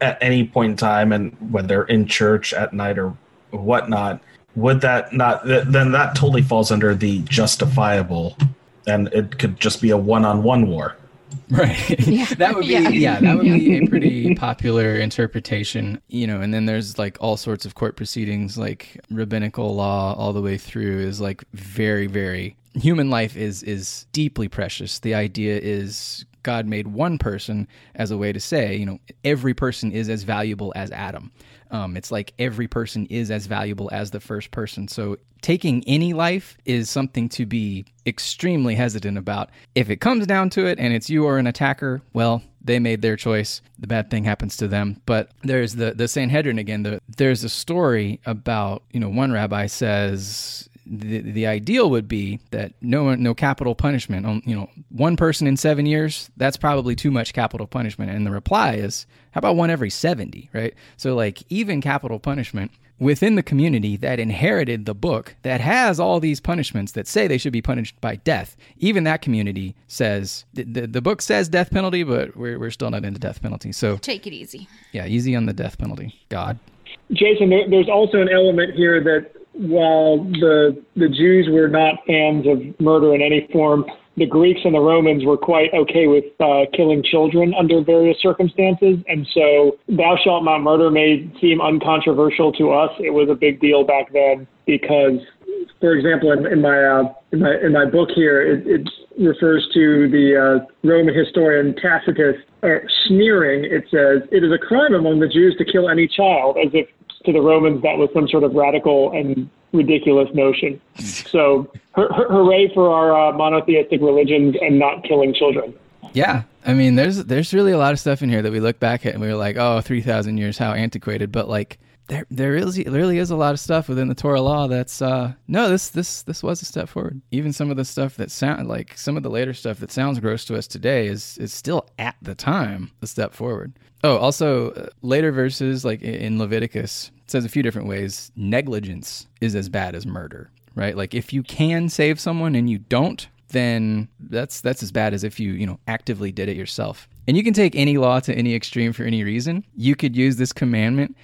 at any point in time, and whether in church at night or whatnot, would that not then that totally falls under the justifiable, and it could just be a one-on-one war. Right. Yeah. That would be a pretty popular interpretation, and then there's all sorts of court proceedings, rabbinical law all the way through is very, very human life is deeply precious. The idea is God made one person as a way to say, every person is as valuable as Adam. It's every person is as valuable as the first person. So taking any life is something to be extremely hesitant about. If it comes down to it and it's you or an attacker, well, they made their choice. The bad thing happens to them. But there's the Sanhedrin again. There's a story about, one rabbi says... The ideal would be that no capital punishment on, one person in 7 years, that's probably too much capital punishment. And the reply is, how about one every 70, right? So even capital punishment within the community that inherited the book that has all these punishments that say they should be punished by death, even that community says, the book says death penalty, but we're still not into death penalty. So take it easy. Yeah, easy on the death penalty. God. Jason, there's also an element here that while the Jews were not fans of murder in any form, the Greeks and the Romans were quite okay with killing children under various circumstances. And so thou shalt not murder may seem uncontroversial to us. It was a big deal back then because, for example, in my book here, it refers to the Roman historian Tacitus sneering. It says, it is a crime among the Jews to kill any child, as if to the Romans that was some sort of radical and ridiculous notion. So So hooray for our monotheistic religions and not killing children. Yeah. I mean, there's really a lot of stuff in here that we look back at and we were like, oh, 3,000 years, how antiquated. But like, there really is a lot of stuff within the Torah law that's, this was a step forward. Even some of the stuff that sound like some of the later stuff that sounds gross to us today is still at the time a step forward. Oh, also later verses like in Leviticus, it says a few different ways, negligence is as bad as murder, right? Like if you can save someone and you don't, then that's as bad as if you actively did it yourself. And you can take any law to any extreme for any reason. You could use this commandment,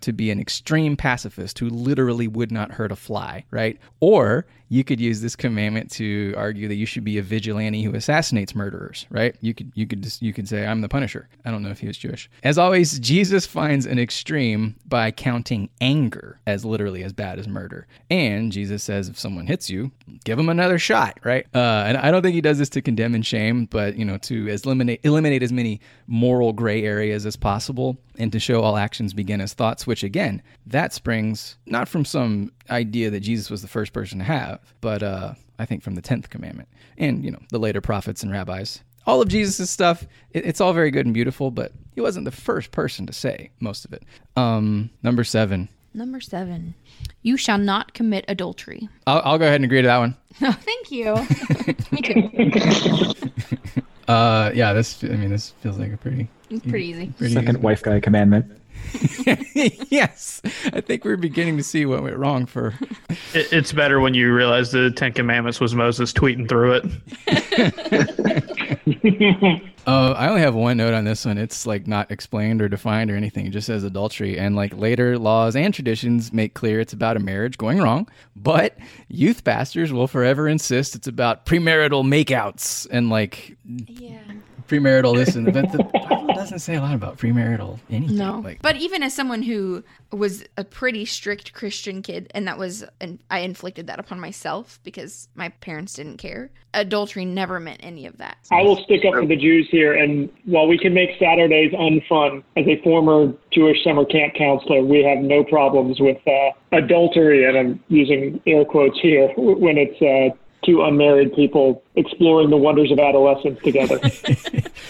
to be an extreme pacifist who literally would not hurt a fly, right? Or you could use this commandment to argue that you should be a vigilante who assassinates murderers, right? You could say, I'm the Punisher. I don't know if he was Jewish. As always, Jesus finds an extreme by counting anger as literally as bad as murder. And Jesus says, if someone hits you, give him another shot, right? And I don't think he does this to condemn and shame, but to eliminate as many moral gray areas as possible, and to show all actions begin as thoughts, which again, that springs not from some idea that Jesus was the first person to have, but I think from the 10th commandment and, the later prophets and rabbis. All of Jesus's stuff, it's all very good and beautiful, but he wasn't the first person to say most of it. Number seven. You shall not commit adultery. I'll go ahead and agree to that one. Oh, thank you. Me too. This feels like a pretty easy. Second wife guy commandment. Yes, I think we're beginning to see what went wrong for... It's better when you realize the Ten Commandments was Moses tweeting through it. I only have one note on this one. It's like not explained or defined or anything. It just says adultery, and like later laws and traditions make clear it's about a marriage going wrong, but youth pastors will forever insist it's about premarital makeouts and like... Yeah. Premarital this and that. The Bible doesn't say a lot about premarital anything. No. But even as someone who was a pretty strict Christian kid, and I inflicted that upon myself because my parents didn't care, adultery never meant any of that. I will stick up for the Jews here, and while we can make Saturdays unfun, as a former Jewish summer camp counselor, we have no problems with adultery, and I'm using air quotes here, when it's... two unmarried people exploring the wonders of adolescence together.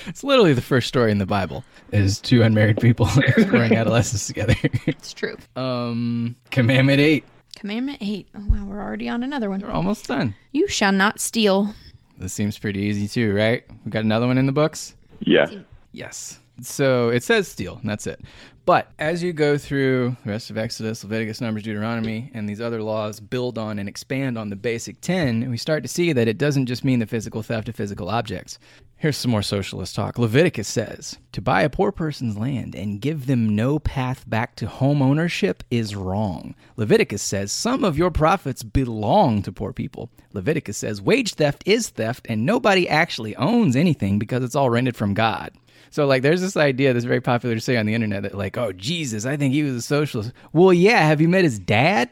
It's literally the first story in the Bible is two unmarried people exploring adolescence together. It's true. Commandment 8. Commandment 8. Oh, wow, we're already on another one. We're almost done. You shall not steal. This seems pretty easy too, right? We got another one in the books? Yeah. Yes. So it says steal, and that's it. But as you go through the rest of Exodus, Leviticus, Numbers, Deuteronomy, and these other laws build on and expand on the basic 10, we start to see that it doesn't just mean the physical theft of physical objects. Here's some more socialist talk. Leviticus says, to buy a poor person's land and give them no path back to home ownership is wrong. Leviticus says, some of your profits belong to poor people. Leviticus says, wage theft is theft, and nobody actually owns anything because it's all rented from God. So, there's this idea that's very popular to say on the internet that, oh, Jesus, I think he was a socialist. Well, yeah, have you met his dad?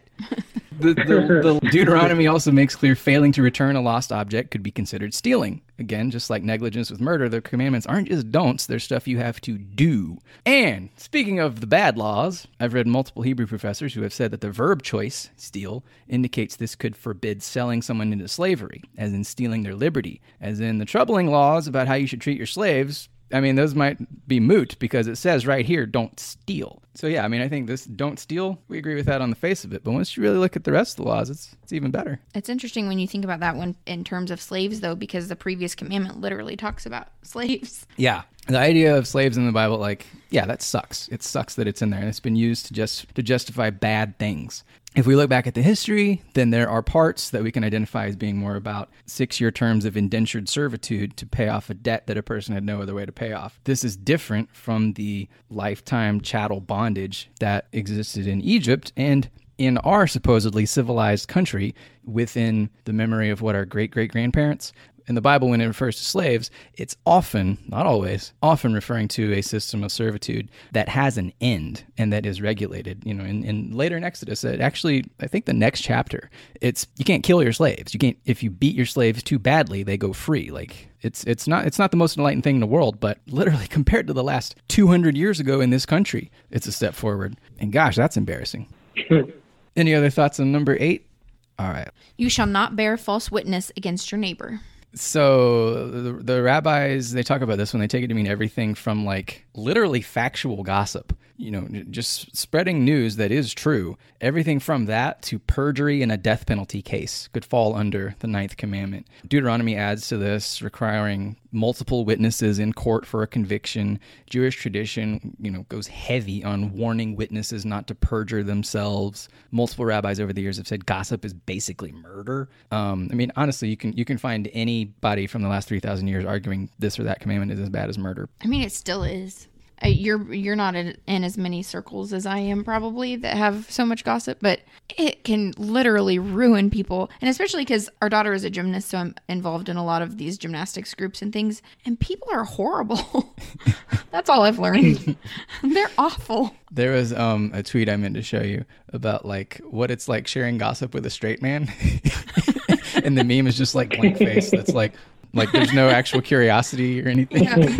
The Deuteronomy also makes clear failing to return a lost object could be considered stealing. Again, just like negligence with murder, the commandments aren't just don'ts, they're stuff you have to do. And speaking of the bad laws, I've read multiple Hebrew professors who have said that the verb choice, steal, indicates this could forbid selling someone into slavery, as in stealing their liberty, as in the troubling laws about how you should treat your slaves. I mean, those might be moot because it says right here, don't steal. So yeah, I think this don't steal, we agree with that on the face of it. But once you really look at the rest of the laws, it's even better. It's interesting when you think about that one in terms of slaves, though, because the previous commandment literally talks about slaves. Yeah. The idea of slaves in the Bible, that sucks. It sucks that it's in there, and it's been used to justify bad things. If we look back at the history, then there are parts that we can identify as being more about 6-year terms of indentured servitude to pay off a debt that a person had no other way to pay off. This is different from the lifetime chattel bondage that existed in Egypt and in our supposedly civilized country within the memory of what our great-great-grandparents. In the Bible, when it refers to slaves, it's often, not always, often referring to a system of servitude that has an end and that is regulated. In later in Exodus, it actually, I think the next chapter, it's you can't kill your slaves. You can't, if you beat your slaves too badly, they go free. It's not the most enlightened thing in the world, but literally compared to the last 200 years ago in this country, it's a step forward. And gosh, that's embarrassing. Any other thoughts on number 8? All right. You shall not bear false witness against your neighbor. So the rabbis, they talk about this when they take it to mean everything from like literally factual gossip, you know, just spreading news that is true. Everything from that to perjury in a death penalty case could fall under the Ninth Commandment. Deuteronomy adds to this, requiring multiple witnesses in court for a conviction. Jewish tradition, you know, goes heavy on warning witnesses not to perjure themselves. Multiple rabbis over the years have said gossip is basically murder. I mean, honestly, you can find anybody from the last 3,000 years arguing this or that commandment is as bad as murder. I mean, it still is. You're not in as many circles as I am probably that have so much gossip, but it can literally ruin people. And especially because our daughter is a gymnast, so I'm involved in a lot of these gymnastics groups and things, and people are horrible. That's all I've learned. They're awful. There was a tweet I meant to show you about like what it's like sharing gossip with a straight man. And the meme is just like blank face. That's like there's no actual curiosity or anything. Yeah.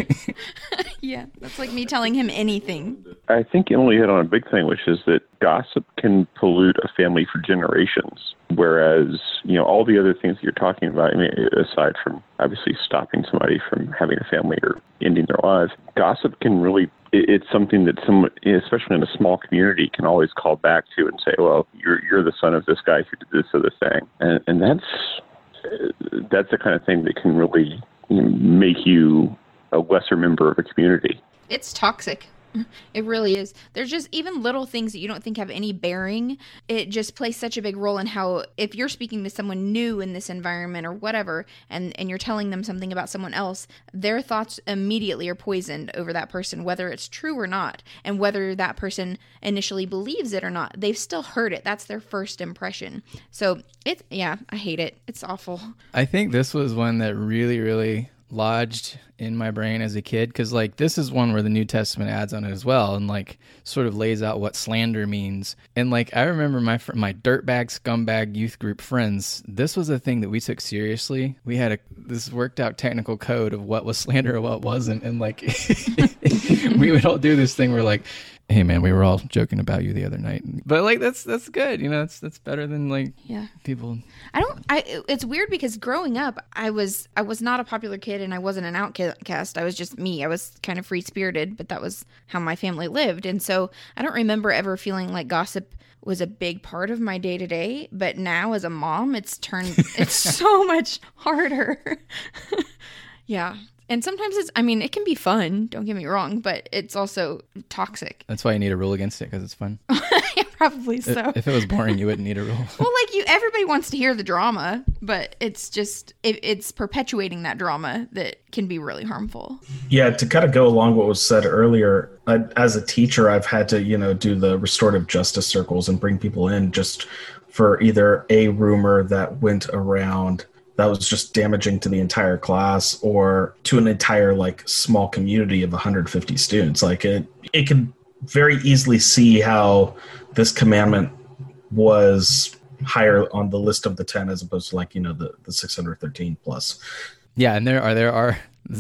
Yeah, that's like me telling him anything. I think you only hit on a big thing, which is that gossip can pollute a family for generations. Whereas, you know, all the other things that you're talking about, I mean, aside from obviously stopping somebody from having a family or ending their lives, gossip can really, it's something that someone, especially in a small community, can always call back to and say, well, you're the son of this guy who did this or this thing. And that's the kind of thing that can really, you know, make you a lesser member of a community. It's toxic. It really is. There's just even little things that you don't think have any bearing. It just plays such a big role in how, if you're speaking to someone new in this environment or whatever, and you're telling them something about someone else, their thoughts immediately are poisoned over that person, whether it's true or not. And whether that person initially believes it or not, they've still heard it. That's their first impression. So I hate it. It's awful. I think this was one that really, really lodged in my brain as a kid, because like this is one where the New Testament adds on it as well, and like sort of lays out what slander means. And like I remember my dirtbag scumbag youth group friends, this was a thing that we took seriously. We had this worked out technical code of what was slander or what wasn't, and like we would all do this thing where like, hey man, we were all joking about you the other night, but like that's good, you know. That's better than like people. It's weird because growing up, I was not a popular kid and I wasn't an outcast. I was just me. I was kind of free spirited, but that was how my family lived, and so I don't remember ever feeling like gossip was a big part of my day to day. But now as a mom, it's so much harder. Yeah. And sometimes it can be fun, don't get me wrong, but it's also toxic. That's why you need a rule against it, because it's fun. Yeah, probably so. If it was boring, you wouldn't need a rule. Well, like everybody wants to hear the drama, but it's just, it's perpetuating that drama that can be really harmful. Yeah, to kind of go along what was said earlier, as a teacher, I've had to, you know, do the restorative justice circles and bring people in just for either a rumor that went around that was just damaging to the entire class or to an entire like small community of 150 students. Like it could very easily see how this commandment was higher on the list of the 10 as opposed to like, you know, the 613 plus. Yeah. And there are the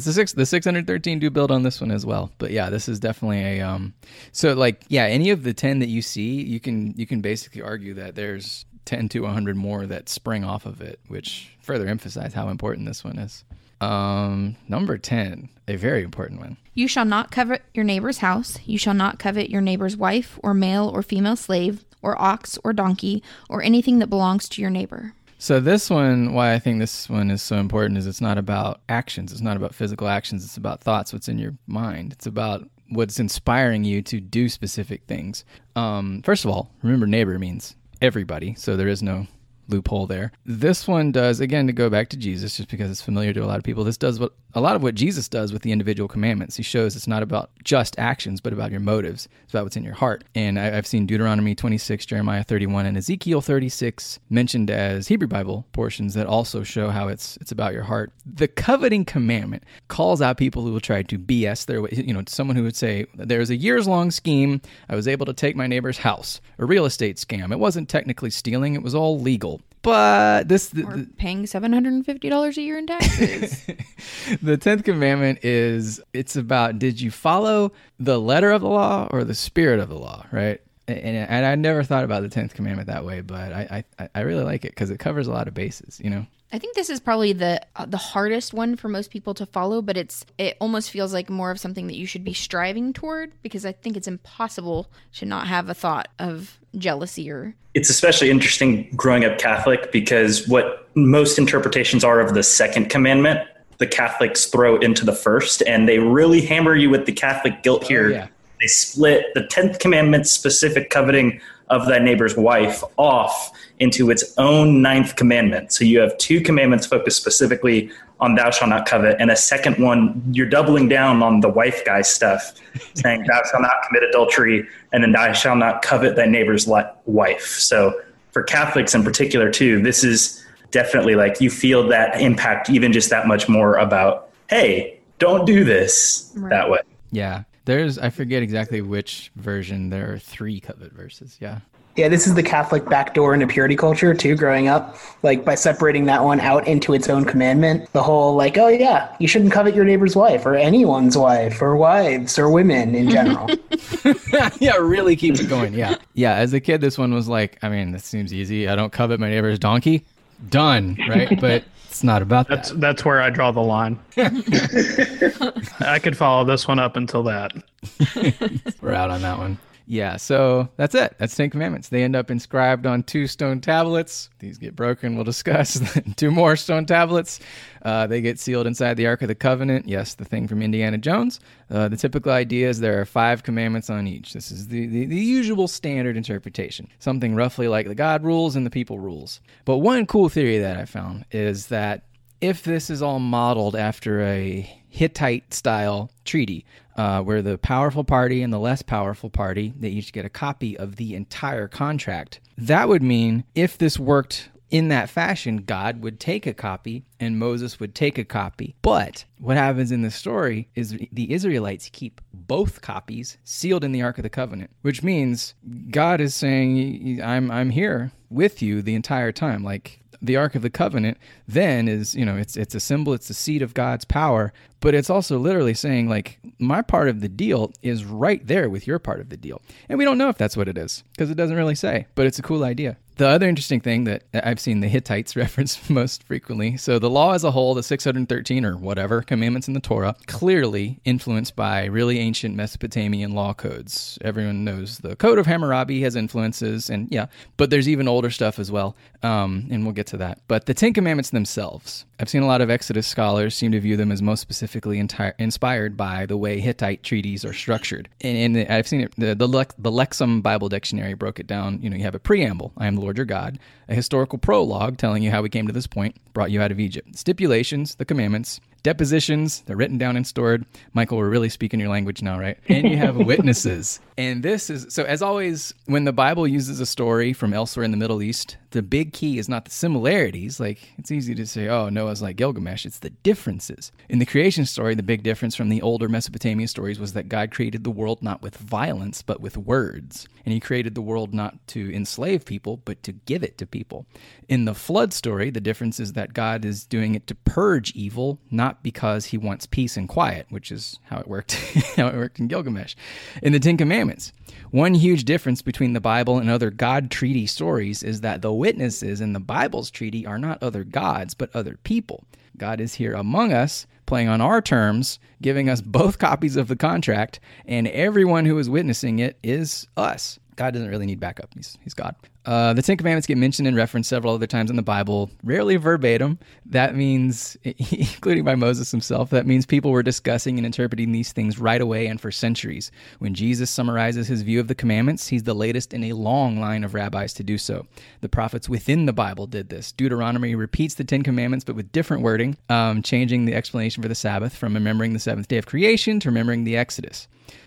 613 do build on this one as well. But yeah, this is definitely a, so like, yeah, any of the 10 that you see, you can basically argue that there's 10 to 100 more that spring off of it, which further emphasize how important this one is. Number 10, a very important one. You shall not covet your neighbor's house. You shall not covet your neighbor's wife or male or female slave or ox or donkey or anything that belongs to your neighbor. So this one, why I think this one is so important is it's not about actions. It's not about physical actions. It's about thoughts, what's in your mind. It's about what's inspiring you to do specific things. First of all, remember neighbor means everybody, so there is no loophole there. This one does, again, to go back to Jesus, just because it's familiar to a lot of people, this does a lot of what Jesus does with the individual commandments. He shows it's not about just actions, but about your motives. It's about what's in your heart. And I've seen Deuteronomy 26, Jeremiah 31, and Ezekiel 36 mentioned as Hebrew Bible portions that also show how it's about your heart. The coveting commandment calls out people who will try to BS their way. You know, someone who would say, there's a years-long scheme. I was able to take my neighbor's house, a real estate scam. It wasn't technically stealing. It was all legal. But we're paying $750 a year in taxes. The 10th commandment is, it's about, did you follow the letter of the law or the spirit of the law, right? And I never thought about the 10th commandment that way, but I really like it because it covers a lot of bases, you know? I think this is probably the hardest one for most people to follow, but it almost feels like more of something that you should be striving toward, because I think it's impossible to not have a thought of jealousy or... It's especially interesting growing up Catholic, because what most interpretations are of the second commandment, the Catholics throw into the first, and they really hammer you with the Catholic guilt here. Oh, yeah. They split the 10th commandment specific coveting of thy neighbor's wife off into its own 9th commandment. So you have two commandments focused specifically on thou shalt not covet, and a second one, you're doubling down on the wife guy stuff, saying thou shalt not commit adultery, and then thou shalt not covet thy neighbor's wife. So for Catholics in particular too, this is definitely like you feel that impact even just that much more about, hey, don't do this that way. Yeah. I forget exactly which version, there are 3 covet verses, yeah. Yeah, this is the Catholic backdoor into purity culture, too, growing up. Like, by separating that one out into its own commandment, the whole, like, oh, yeah, you shouldn't covet your neighbor's wife, or anyone's wife, or wives, or women in general. Yeah, really keep it going, yeah. Yeah, as a kid, this one was like, I mean, this seems easy. I don't covet my neighbor's donkey. Done, right? But... It's not about that. That's where I draw the line. I could follow this one up until that. We're out on that one. Yeah, so that's it. That's 10 commandments. They end up inscribed on 2 stone tablets. These get broken, we'll discuss. 2 more stone tablets. They get sealed inside the Ark of the Covenant. Yes, the thing from Indiana Jones. The typical idea is there are 5 commandments on each. This is the usual standard interpretation. Something roughly like the God rules and the people rules. But one cool theory that I found is that if this is all modeled after a Hittite-style treaty, where the powerful party and the less powerful party, they each get a copy of the entire contract. That would mean if this worked in that fashion, God would take a copy and Moses would take a copy. But what happens in this story is the Israelites keep both copies sealed in the Ark of the Covenant, which means God is saying, I'm here with you the entire time. Like, the Ark of the Covenant then is, you know, it's a symbol, it's the seat of God's power, but it's also literally saying, like, my part of the deal is right there with your part of the deal. And we don't know if that's what it is, because it doesn't really say, but it's a cool idea. The other interesting thing that I've seen the Hittites reference most frequently, so the law as a whole, the 613 or whatever commandments in the Torah, clearly influenced by really ancient Mesopotamian law codes. Everyone knows the Code of Hammurabi has influences, and yeah, but there's even older stuff as well, and we'll get to that. But the Ten Commandments themselves, I've seen a lot of Exodus scholars seem to view them as most specifically inspired by the way Hittite treaties are structured. And I've seen it, the Lexham Bible Dictionary broke it down, you know, you have a preamble, I am Lord your God, a historical prologue telling you how we came to this point, brought you out of Egypt, stipulations, the commandments, depositions, they're written down and stored. Michael, we're really speaking your language now, right? And you have witnesses. And this is, so as always, when the Bible uses a story from elsewhere in the Middle East, the big key is not the similarities. Like, it's easy to say, oh, Noah's like Gilgamesh. It's the differences. In the creation story, the big difference from the older Mesopotamian stories was that God created the world not with violence, but with words. And he created the world not to enslave people, but to give it to people. In the flood story, the difference is that God is doing it to purge evil, not because he wants peace and quiet, which is how it worked, in Gilgamesh. In the Ten Commandments, one huge difference between the Bible and other God treaty stories is that the witnesses in the Bible's treaty are not other gods, but other people. God is here among us, playing on our terms, giving us both copies of the contract, and everyone who is witnessing it is us. God doesn't really need backup. He's God. The Ten Commandments get mentioned and referenced several other times in the Bible, rarely verbatim. That means, including by Moses himself, that means people were discussing and interpreting these things right away and for centuries. When Jesus summarizes his view of the commandments, he's the latest in a long line of rabbis to do so. The prophets within the Bible did this. Deuteronomy repeats the Ten Commandments, but with different wording, changing the explanation for the Sabbath from remembering the 7th day of creation to remembering the Exodus.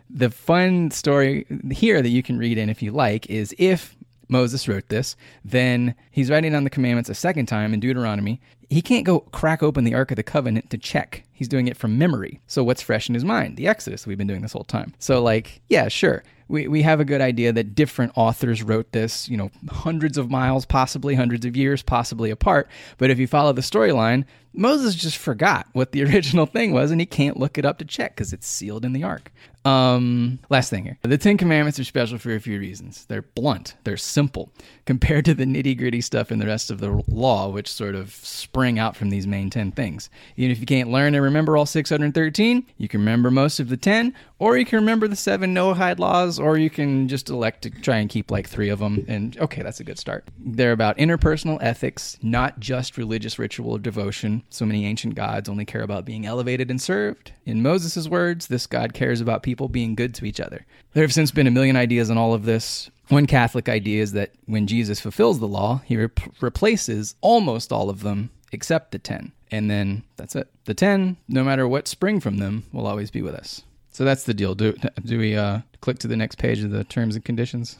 The fun story here that you can read in if you like is if Moses wrote this, then he's writing down the commandments a second time in Deuteronomy. He can't go crack open the Ark of the Covenant to check. He's doing it from memory. So what's fresh in his mind? The Exodus we've been doing this whole time. So like, yeah, sure. We have a good idea that different authors wrote this, you know, hundreds of miles, possibly hundreds of years, possibly apart. But if you follow the storyline, Moses just forgot what the original thing was, and he can't look it up to check because it's sealed in the Ark. Last thing here. The Ten Commandments are special for a few reasons. They're blunt. They're simple compared to the nitty-gritty stuff in the rest of the law, which sort of spring out from these main 10 things. Even if you can't learn and remember all 613, you can remember most of the 10, or you can remember the 7 no-hide laws, or you can just elect to try and keep like 3 of them. And okay, that's a good start. They're about interpersonal ethics, not just religious ritual or devotion. So many ancient gods only care about being elevated and served. In Moses' words, this God cares about people being good to each other. There have since been a million ideas on all of this. One Catholic idea is that when Jesus fulfills the law, he replaces almost all of them except the 10. And then that's it. The 10, no matter what spring from them, will always be with us. So that's the deal. Do we click to the next page of the terms and conditions?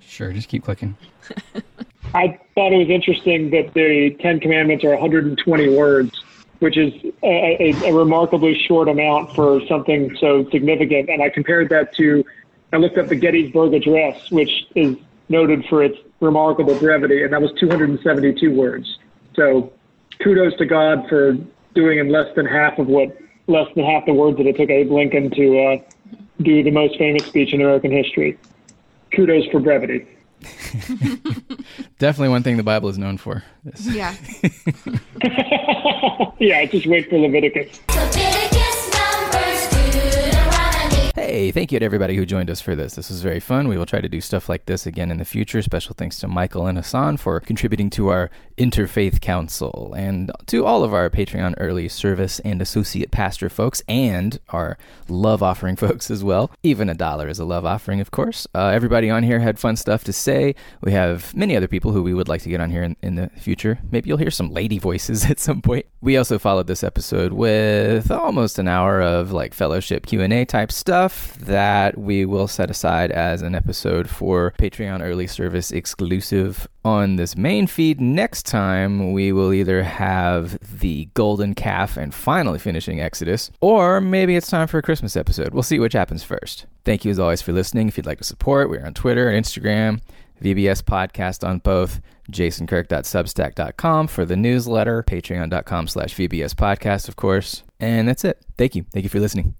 Sure, just keep clicking. I thought it was interesting that the Ten Commandments are 120 words, which is a remarkably short amount for something so significant. And I compared that to, I looked up the Gettysburg Address, which is noted for its remarkable brevity, and that was 272 words. So kudos to God for doing in less than half the words that it took Abe Lincoln to do the most famous speech in American history. Kudos for brevity. Definitely one thing the Bible is known for. Yes. Yeah. Yeah, just wait for Leviticus. Hey, thank you to everybody who joined us for this. This was very fun. We will try to do stuff like this again in the future. Special thanks to Michael and Hassan for contributing to our Interfaith Council, and to all of our Patreon early service and associate pastor folks, and our love offering folks as well. Even $1 is a love offering, of course. Everybody on here had fun stuff to say. We have many other people who we would like to get on here in the future. Maybe you'll hear some lady voices at some point. We also followed this episode with almost an hour of like fellowship Q&A type stuff that we will set aside as an episode for Patreon early service exclusive on this main feed. Next time, we will either have the golden calf and finally finishing Exodus, or maybe it's time for a Christmas episode. We'll see which happens first. Thank you as always for listening. If you'd like to support, we're on Twitter and Instagram, VBS Podcast on both, jasonkirk.substack.com for the newsletter, patreon.com/VBS Podcast, of course. And that's it. Thank you. Thank you for listening.